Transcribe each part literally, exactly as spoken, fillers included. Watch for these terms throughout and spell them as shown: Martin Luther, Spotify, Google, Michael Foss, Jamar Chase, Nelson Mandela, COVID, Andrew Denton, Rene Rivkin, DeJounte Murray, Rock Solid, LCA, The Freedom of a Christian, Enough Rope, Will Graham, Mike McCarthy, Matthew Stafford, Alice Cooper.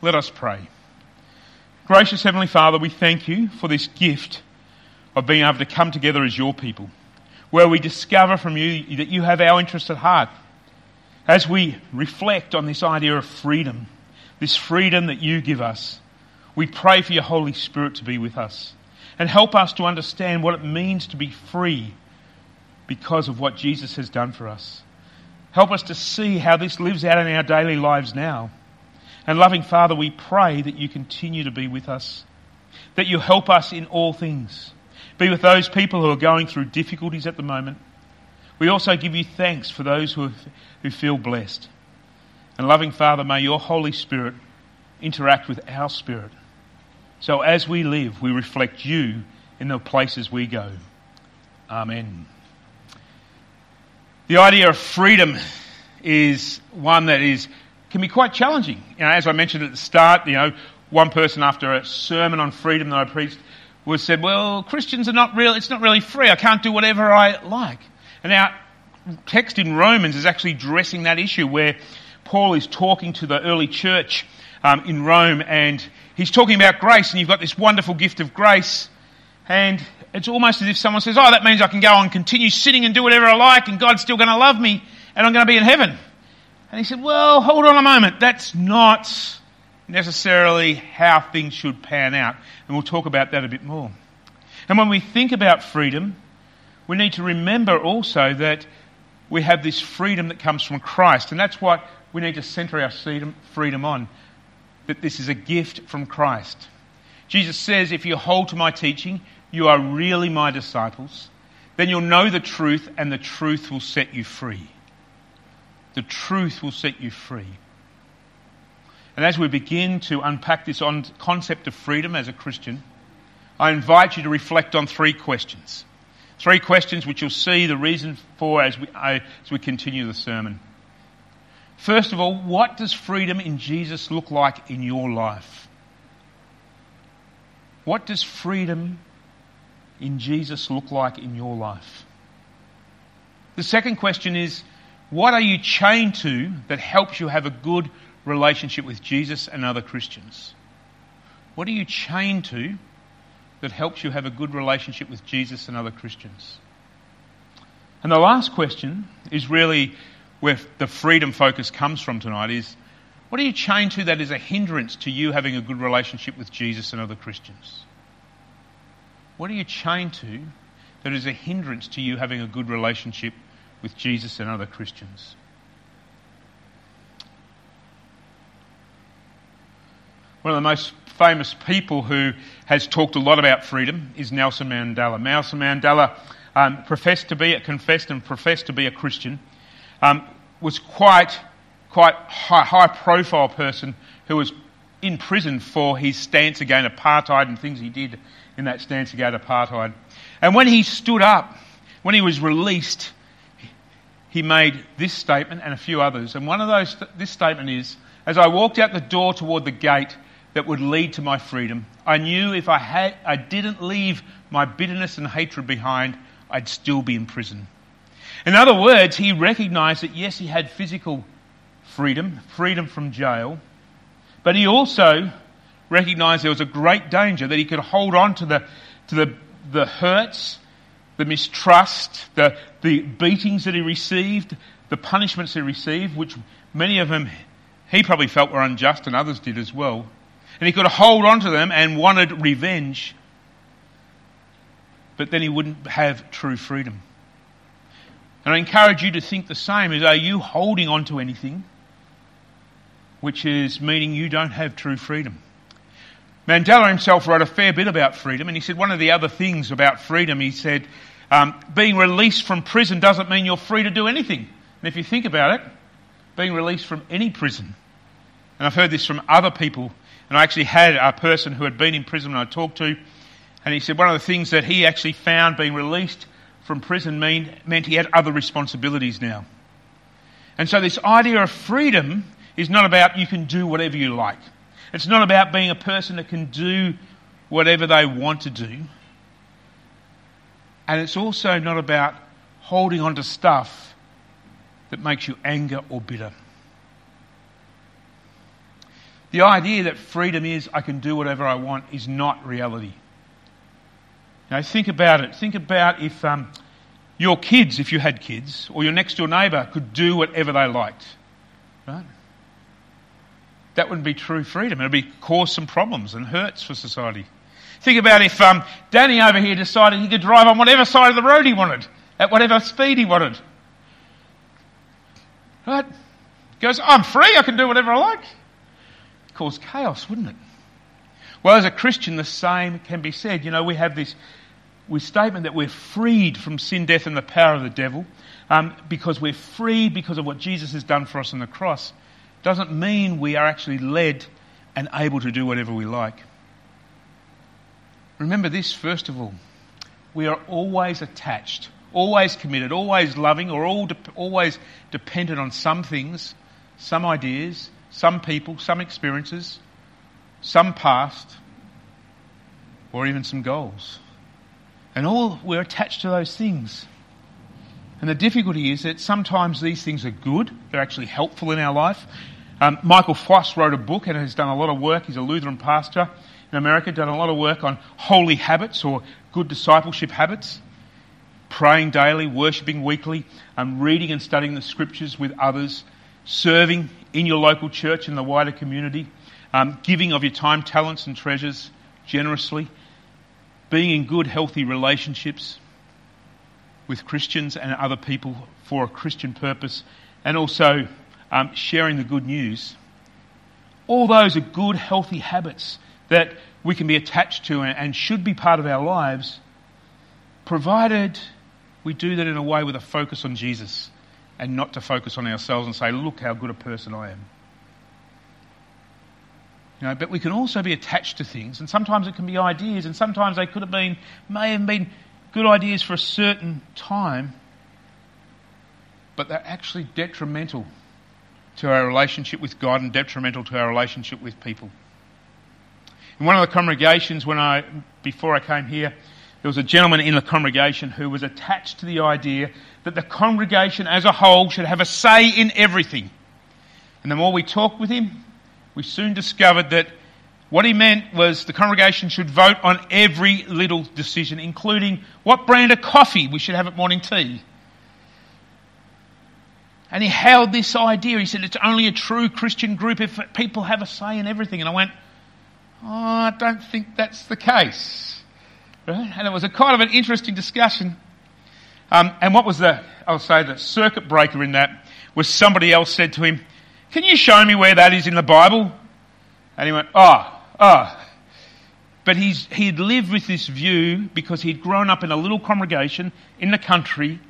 Let us pray. Gracious Heavenly Father, we thank you for this gift of being able to come together as your people, where we discover from you that you have our interests at heart. As we reflect on this idea of freedom, this freedom that you give us, we pray for your Holy Spirit to be with us and help us to understand what it means to be free because of what Jesus has done for us. Help us to see how this lives out in our daily lives now. And loving Father, we pray that you continue to be with us, that you help us in all things. Be with those people who are going through difficulties at the moment. We also give you thanks for those who, who feel blessed. And loving Father, may your Holy Spirit interact with our spirit. So as we live, we reflect you in the places we go. Amen. The idea of freedom is one that is can be quite challenging. You know, as I mentioned at the start, you know, one person after a sermon on freedom that I preached was said, well, Christians are not real, it's not really free, I can't do whatever I like. And our text in Romans is actually addressing that issue, where Paul is talking to the early church um, in Rome, and he's talking about grace, and you've got this wonderful gift of grace, and it's almost as if someone says, oh, that means I can go and continue sinning and do whatever I like, and God's still going to love me, and I'm going to be in heaven. And he said, well, hold on a moment, that's not necessarily how things should pan out. And we'll talk about that a bit more. And when we think about freedom, we need to remember also that we have this freedom that comes from Christ. And that's what we need to centre our freedom on, that this is a gift from Christ. Jesus says, if you hold to my teaching, you are really my disciples. Then you'll know the truth, and the truth will set you free. The truth will set you free. And as we begin to unpack this on concept of freedom as a Christian, I invite you to reflect on three questions. Three questions which you'll see the reason for as we, uh, as we continue the sermon. First of all, what does freedom in Jesus look like in your life? What does freedom in Jesus look like in your life? The second question is, what are you chained to that helps you have a good relationship with Jesus and other Christians? What are you chained to that helps you have a good relationship with Jesus and other Christians? And the last question is really where the freedom focus comes from tonight, is what are you chained to that is a hindrance to you having a good relationship with Jesus and other Christians? What are you chained to that is a hindrance to you having a good relationship with Jesus and other Christians? One of the most famous people who has talked a lot about freedom is Nelson Mandela. Nelson Mandela um, professed to be, confessed and professed to be a Christian, um, was quite quite high, high profile person who was in prison for his stance against apartheid and things he did in that stance against apartheid. And when he stood up, when he was released, he made this statement and a few others. And one of those, this statement is, as I walked out the door toward the gate that would lead to my freedom, I knew if I had, I didn't leave my bitterness and hatred behind, I'd still be in prison. In other words, he recognised that yes, he had physical freedom, freedom from jail, but he also recognised there was a great danger that he could hold on to the to the the hurts, the mistrust, the the beatings that he received, the punishments he received, which many of them he probably felt were unjust, and others did as well. And he could hold on to them and wanted revenge, but then he wouldn't have true freedom. And I encourage you to think the same, is are you holding on to anything which is meaning you don't have true freedom? Mandela himself wrote a fair bit about freedom, and he said one of the other things about freedom, he said, um, being released from prison doesn't mean you're free to do anything. And if you think about it, being released from any prison, and I've heard this from other people, and I actually had a person who had been in prison I talked to, and he said one of the things that he actually found being released from prison mean, meant he had other responsibilities now. And so this idea of freedom is not about you can do whatever you like. It's not about being a person that can do whatever they want to do. And it's also not about holding on to stuff that makes you angry or bitter. The idea that freedom is I can do whatever I want is not reality. Now think about it. Think about if um, your kids, if you had kids, or your next door neighbour could do whatever they liked, right? That wouldn't be true freedom. It would be cause some problems and hurts for society. Think about if um, Danny over here decided he could drive on whatever side of the road he wanted, at whatever speed he wanted. Right? He goes, I'm free, I can do whatever I like. Cause chaos, wouldn't it? Well, as a Christian, the same can be said. You know, we have this we statement that we're freed from sin, death and the power of the devil um, because we're free because of what Jesus has done for us on the cross. Doesn't mean we are actually led and able to do whatever we like. Remember this, first of all. We are always attached, always committed, always loving, or all de- always dependent on some things, some ideas, some people, some experiences, some past, or even some goals. And all we're attached to those things. And the difficulty is that sometimes these things are good, they're actually helpful in our life. Um, Michael Foss wrote a book and has done a lot of work. He's a Lutheran pastor in America, done a lot of work on holy habits or good discipleship habits. Praying daily, worshipping weekly, um, reading and studying the scriptures with others, serving in your local church and the wider community, um, giving of your time, talents and treasures generously, being in good, healthy relationships with Christians and other people for a Christian purpose, and also um, sharing the good news. All those are good, healthy habits that we can be attached to and should be part of our lives, provided we do that in a way with a focus on Jesus and not to focus on ourselves and say, look how good a person I am. You know, but we can also be attached to things, and sometimes it can be ideas, and sometimes they could have been, may have been good ideas for a certain time, but they're actually detrimental to our relationship with God and detrimental to our relationship with people. In one of the congregations, when I before I came here, there was a gentleman in the congregation who was attached to the idea that the congregation as a whole should have a say in everything. And the more we talked with him, we soon discovered that what he meant was the congregation should vote on every little decision, including what brand of coffee we should have at morning tea. And he held this idea. He said, it's only a true Christian group if people have a say in everything. And I went, oh, I don't think that's the case. Right? And it was a kind of an interesting discussion. Um, and what was the, I'll say, the circuit breaker in that was somebody else said to him, can you show me where that is in the Bible? And he went, oh, oh. But he's, he'd lived with this view because he'd grown up in a little congregation in the country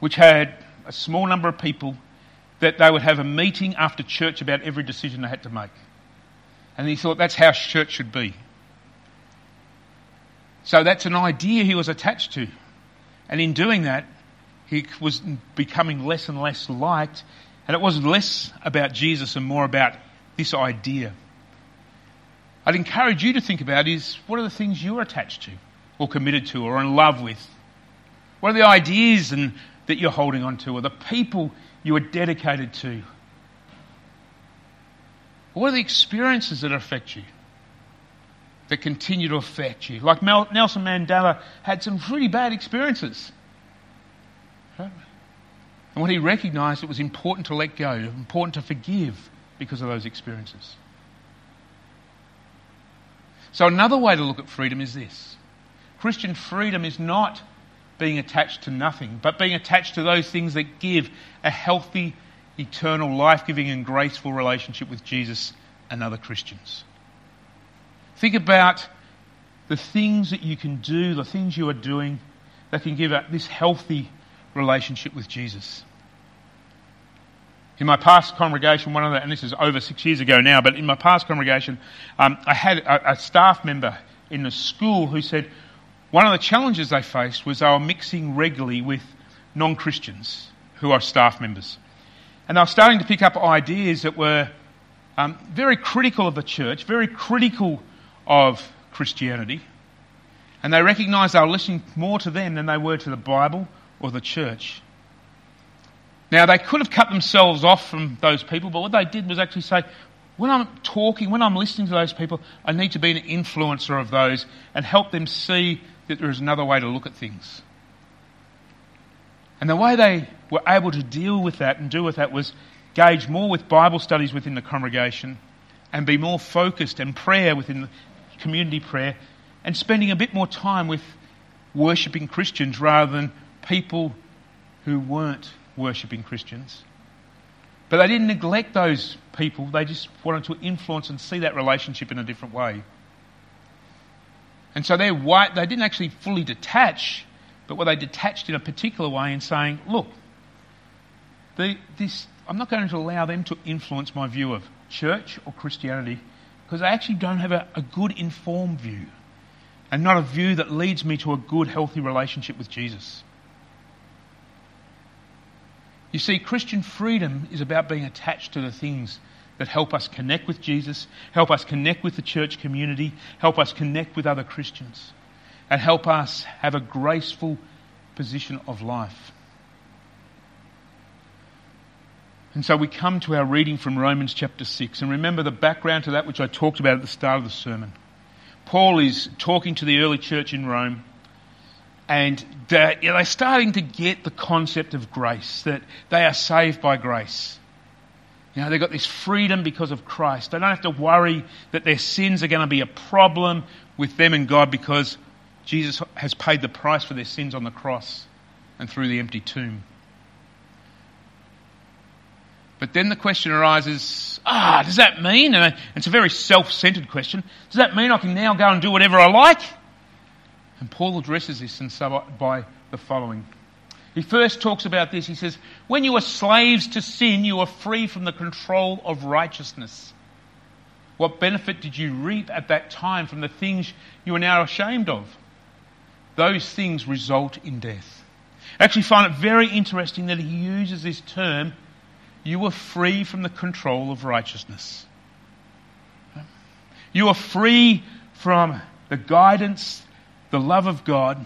which had a small number of people that they would have a meeting after church about every decision they had to make. And he thought that's how church should be. So that's an idea he was attached to. And in doing that, he was becoming less and less liked. And it was less about Jesus and more about this idea. I'd encourage you to think about is what are the things you're attached to or committed to or in love with? What are the ideas and, that you're holding on to, or the people you are dedicated to? What are the experiences that affect you, that continue to affect you? Like Mel, Nelson Mandela had some pretty bad experiences. Right? And what he recognised, it was important to let go, important to forgive because of those experiences. So another way to look at freedom is this. Christian freedom is not being attached to nothing, but being attached to those things that give a healthy, eternal, life-giving and graceful relationship with Jesus and other Christians. Think about the things that you can do, the things you are doing that can give this healthy relationship with Jesus. In my past congregation, one of the, and this is over six years ago now, but in my past congregation, um, I had a, a staff member in the school who said one of the challenges they faced was they were mixing regularly with non-Christians who are staff members. And they were starting to pick up ideas that were um, very critical of the church, very critical of Christianity. And they recognised they were listening more to them than they were to the Bible or the church. Now, they could have cut themselves off from those people, but what they did was actually say, when I'm talking, when I'm listening to those people, I need to be an influencer of those and help them see that there is another way to look at things. And the way they were able to deal with that and do with that was engage more with Bible studies within the congregation and be more focused in prayer within the community prayer and spending a bit more time with worshipping Christians rather than people who weren't worshipping Christians. But they didn't neglect those people. They just wanted to influence and see that relationship in a different way. And so they're white, they didn't actually fully detach, but what they detached in a particular way in saying, look, the, this... I'm not going to allow them to influence my view of church or Christianity because I actually don't have a, a good informed view and not a view that leads me to a good, healthy relationship with Jesus. You see, Christian freedom is about being attached to the things that help us connect with Jesus, help us connect with the church community, help us connect with other Christians, and help us have a graceful position of life. And so we come to our reading from Romans chapter six. And remember the background to that which I talked about at the start of the sermon. Paul is talking to the early church in Rome. And they're, they're starting to get the concept of grace. That they are saved by grace. You know, they've got this freedom because of Christ. They don't have to worry that their sins are going to be a problem with them and God. Because Jesus has paid the price for their sins on the cross. And through the empty tomb. But then the question arises, ah, does that mean, and it's a very self-centered question, does that mean I can now go and do whatever I like? And Paul addresses this in sub- by the following. He first talks about this, he says, when you are slaves to sin, you are free from the control of righteousness. What benefit did you reap at that time from the things you are now ashamed of? Those things result in death. I actually find it very interesting that he uses this term, you are free from the control of righteousness. You are free from the guidance, the love of God,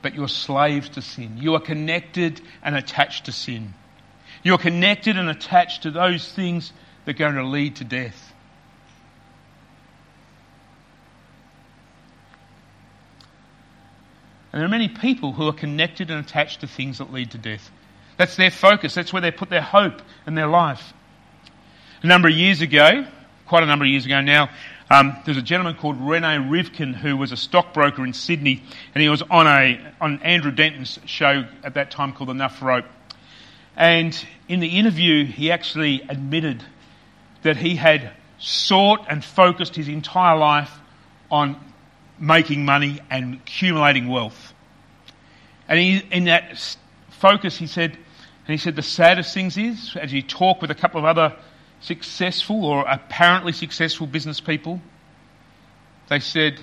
but you're slaves to sin. You are connected and attached to sin. You're connected and attached to those things that are going to lead to death. And there are many people who are connected and attached to things that lead to death. That's their focus. That's where they put their hope and their life. A number of years ago, quite a number of years ago now, um, there was a gentleman called Rene Rivkin who was a stockbroker in Sydney, and he was on a on Andrew Denton's show at that time called Enough Rope. And in the interview, he actually admitted that he had sought and focused his entire life on making money and accumulating wealth. And he, in that focus, he said, And he said the saddest things is, as you talk with a couple of other successful or apparently successful business people, they said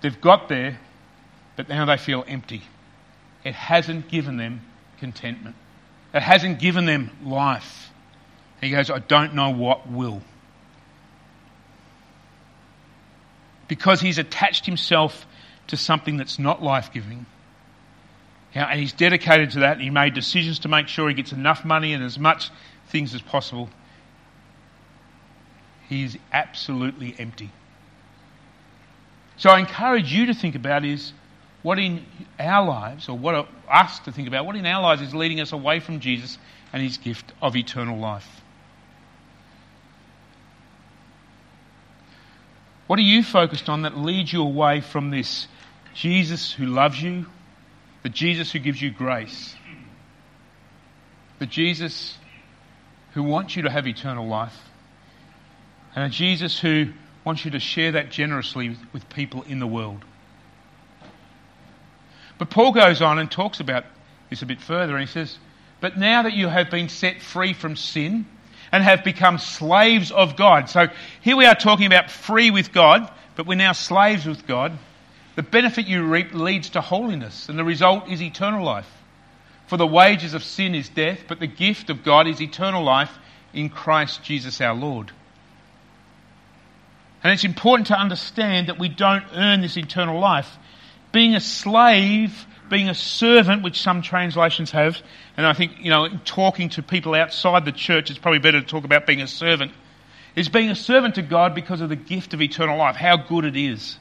they've got there, but now they feel empty. It hasn't given them contentment. It hasn't given them life. And he goes, I don't know what will. Because he's attached himself to something that's not life-giving. Yeah, and he's dedicated to that, and he made decisions to make sure he gets enough money and as much things as possible. He is absolutely empty. So I encourage you to think about is what in our lives, or what us to think about, what in our lives is leading us away from Jesus and his gift of eternal life. What are you focused on that leads you away from this Jesus who loves you, the Jesus who gives you grace, the Jesus who wants you to have eternal life, and a Jesus who wants you to share that generously with people in the world? But Paul goes on and talks about this a bit further, and he says, but now that you have been set free from sin and have become slaves of God. So here we are talking about free with God, but we're now slaves with God. The benefit you reap leads to holiness, and the result is eternal life. For the wages of sin is death, but the gift of God is eternal life in Christ Jesus our Lord. And it's important to understand that we don't earn this eternal life. being a slave, being a servant, which some translations have, and I think, you know, talking to people outside the church, it's probably better to talk about being a servant, is being a servant to God because of the gift of eternal life, how good it is.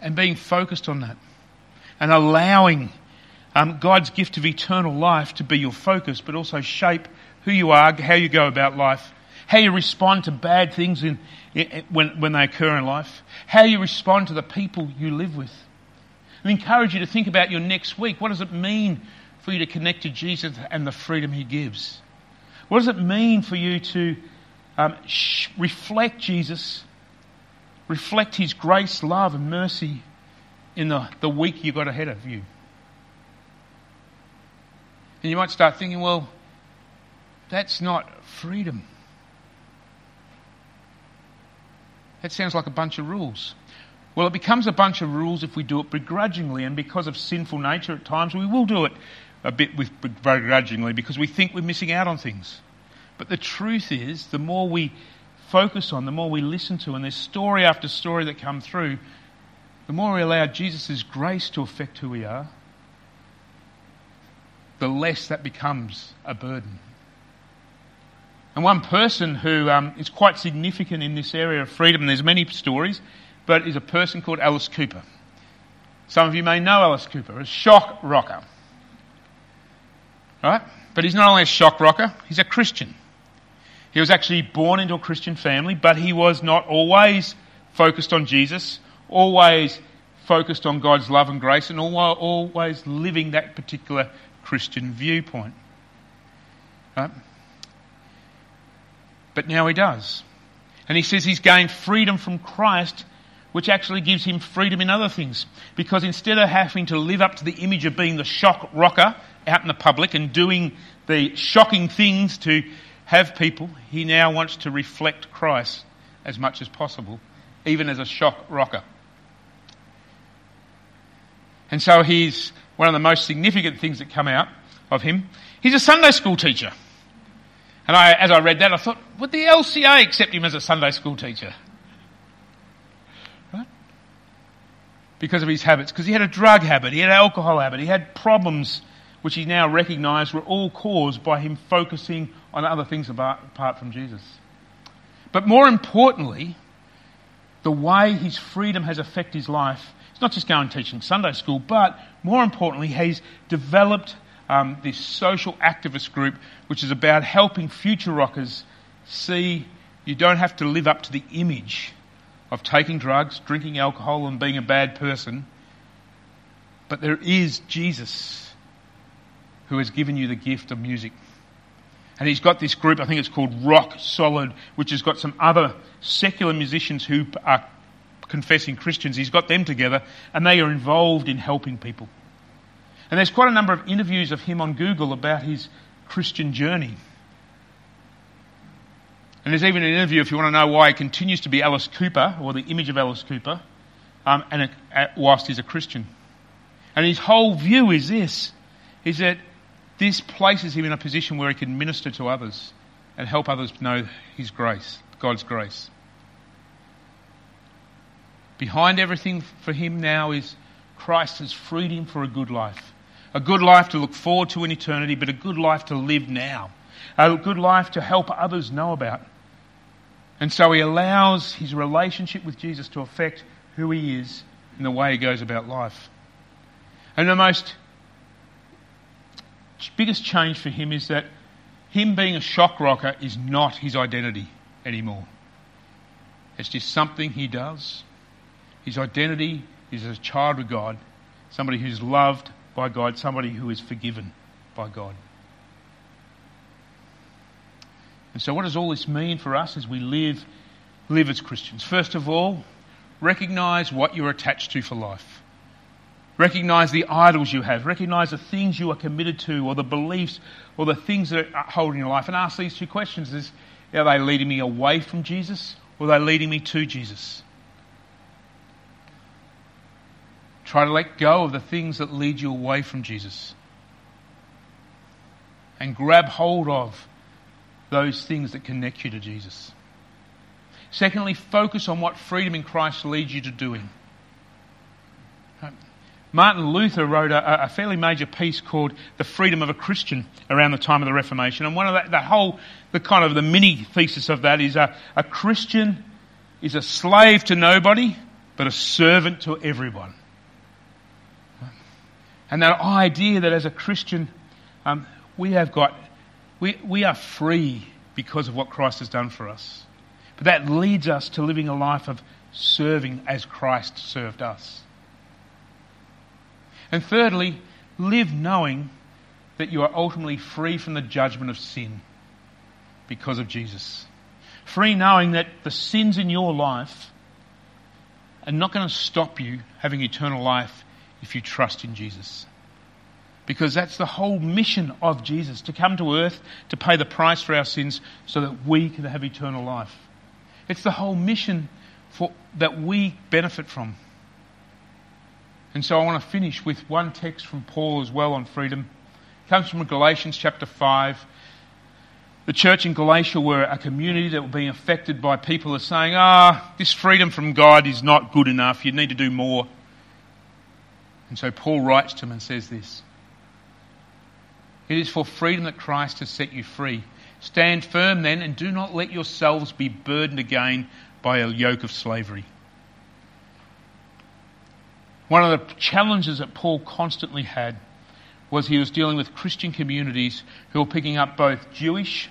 And being focused on that. And allowing um, God's gift of eternal life to be your focus, but also shape who you are, how you go about life, how you respond to bad things in, in, when, when they occur in life, how you respond to the people you live with. I encourage you to think about your next week. What does it mean for you to connect to Jesus and the freedom he gives? What does it mean for you to um, sh- reflect Jesus, reflect his grace, love and mercy in the, the week you've got ahead of you? And you might start thinking, well, that's not freedom. That sounds like a bunch of rules. Well, it becomes a bunch of rules if we do it begrudgingly, and because of sinful nature at times, we will do it a bit with begrudgingly because we think we're missing out on things. But the truth is, the more we focus on, the more we listen to, and there's story after story that come through, the more we allow Jesus' grace to affect who we are, the less that becomes a burden. And one person who um, is quite significant in this area of freedom, and there's many stories, but is a person called Alice Cooper. Some of you may know Alice Cooper, a shock rocker. Right? But he's not only a shock rocker, he's a Christian. He was actually born into a Christian family, but he was not always focused on Jesus, always focused on God's love and grace, and always living that particular Christian viewpoint. Right? But now he does. And he says he's gained freedom from Christ, which actually gives him freedom in other things. Because instead of having to live up to the image of being the shock rocker out in the public and doing the shocking things to have people, he now wants to reflect Christ as much as possible, even as a shock rocker. And so he's one of the most significant things that come out of him. He's a Sunday school teacher. And I, as I read that, I thought, would the L C A accept him as a Sunday school teacher? Because of his habits, because he had a drug habit, he had an alcohol habit, he had problems which he now recognised were all caused by him focusing on other things apart, apart from Jesus. But more importantly, the way his freedom has affected his life, it's not just going teaching Sunday school, but more importantly, he's developed um, this social activist group which is about helping future rockers see you don't have to live up to the image of taking drugs, drinking alcohol and being a bad person. But there is Jesus who has given you the gift of music. And he's got this group, I think it's called Rock Solid, which has got some other secular musicians who are confessing Christians. He's got them together and they are involved in helping people. And there's quite a number of interviews of him on Google about his Christian journey. And there's even an interview, if you want to know why he continues to be Alice Cooper, or the image of Alice Cooper, um, and a, a, whilst he's a Christian. And his whole view is this, is that this places him in a position where he can minister to others and help others know his grace, God's grace. Behind everything for him now is Christ has freed him for a good life. A good life to look forward to in eternity, but a good life to live now. A good life to help others know about. And so he allows his relationship with Jesus to affect who he is and the way he goes about life. And the most biggest change for him is that him being a shock rocker is not his identity anymore. It's just something he does. His identity is as a child of God, somebody who's loved by God, somebody who is forgiven by God. And so what does all this mean for us as we live live as Christians? First of all, recognise what you're attached to for life. Recognise the idols you have. Recognise the things you are committed to or the beliefs or the things that are holding your life. And ask these two questions. Is, are they leading me away from Jesus or are they leading me to Jesus? Try to let go of the things that lead you away from Jesus. And grab hold of those things that connect you to Jesus. Secondly, focus on what freedom in Christ leads you to doing. Martin Luther wrote a, a fairly major piece called The Freedom of a Christian around the time of the Reformation. And one of the, the whole, the kind of the mini thesis of that is a, a Christian is a slave to nobody, but a servant to everyone. And that idea that as a Christian, um, we have got, we we are free because of what Christ has done for us. But that leads us to living a life of serving as Christ served us. And thirdly, live knowing that you are ultimately free from the judgment of sin because of Jesus. Free knowing that the sins in your life are not going to stop you having eternal life if you trust in Jesus. Because that's the whole mission of Jesus, to come to earth to pay the price for our sins so that we can have eternal life. It's the whole mission for, that we benefit from. And so I want to finish with one text from Paul as well on freedom. It comes from Galatians chapter five. The church in Galatia were a community that were being affected by people who are saying, ah, this freedom from God is not good enough, you need to do more. And so Paul writes to them and says this: "It is for freedom that Christ has set you free. Stand firm then, and do not let yourselves be burdened again by a yoke of slavery." One of the challenges that Paul constantly had was he was dealing with Christian communities who were picking up both Jewish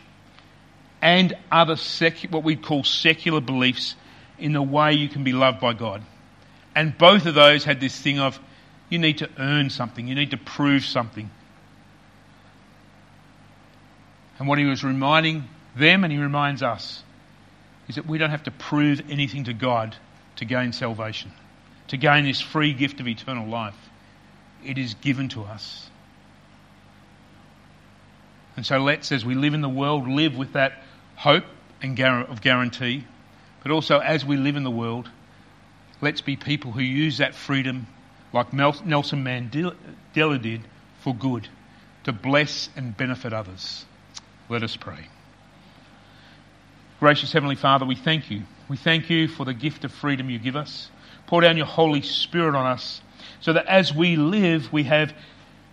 and other secu- what we call secular beliefs in the way you can be loved by God. And both of those had this thing of, you need to earn something, you need to prove something. And what he was reminding them, and he reminds us, is that we don't have to prove anything to God to gain salvation, to gain this free gift of eternal life. It is given to us. And so let's, as we live in the world, live with that hope and of guarantee, but also as we live in the world, let's be people who use that freedom, like Nelson Mandela did, for good, to bless and benefit others. Let us pray. Gracious Heavenly Father, we thank you. We thank you for the gift of freedom you give us. Pour down your Holy Spirit on us so that as we live, we have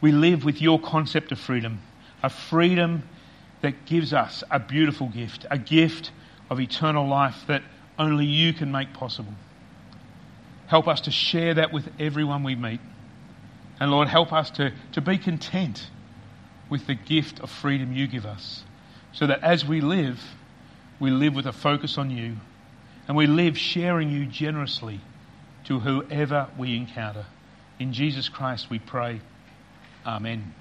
we live with your concept of freedom, a freedom that gives us a beautiful gift, a gift of eternal life that only you can make possible. Help us to share that with everyone we meet. And Lord, help us to, to be content with the gift of freedom you give us so that as we live, we live with a focus on you, and we live sharing you generously to whoever we encounter. In Jesus Christ we pray. Amen.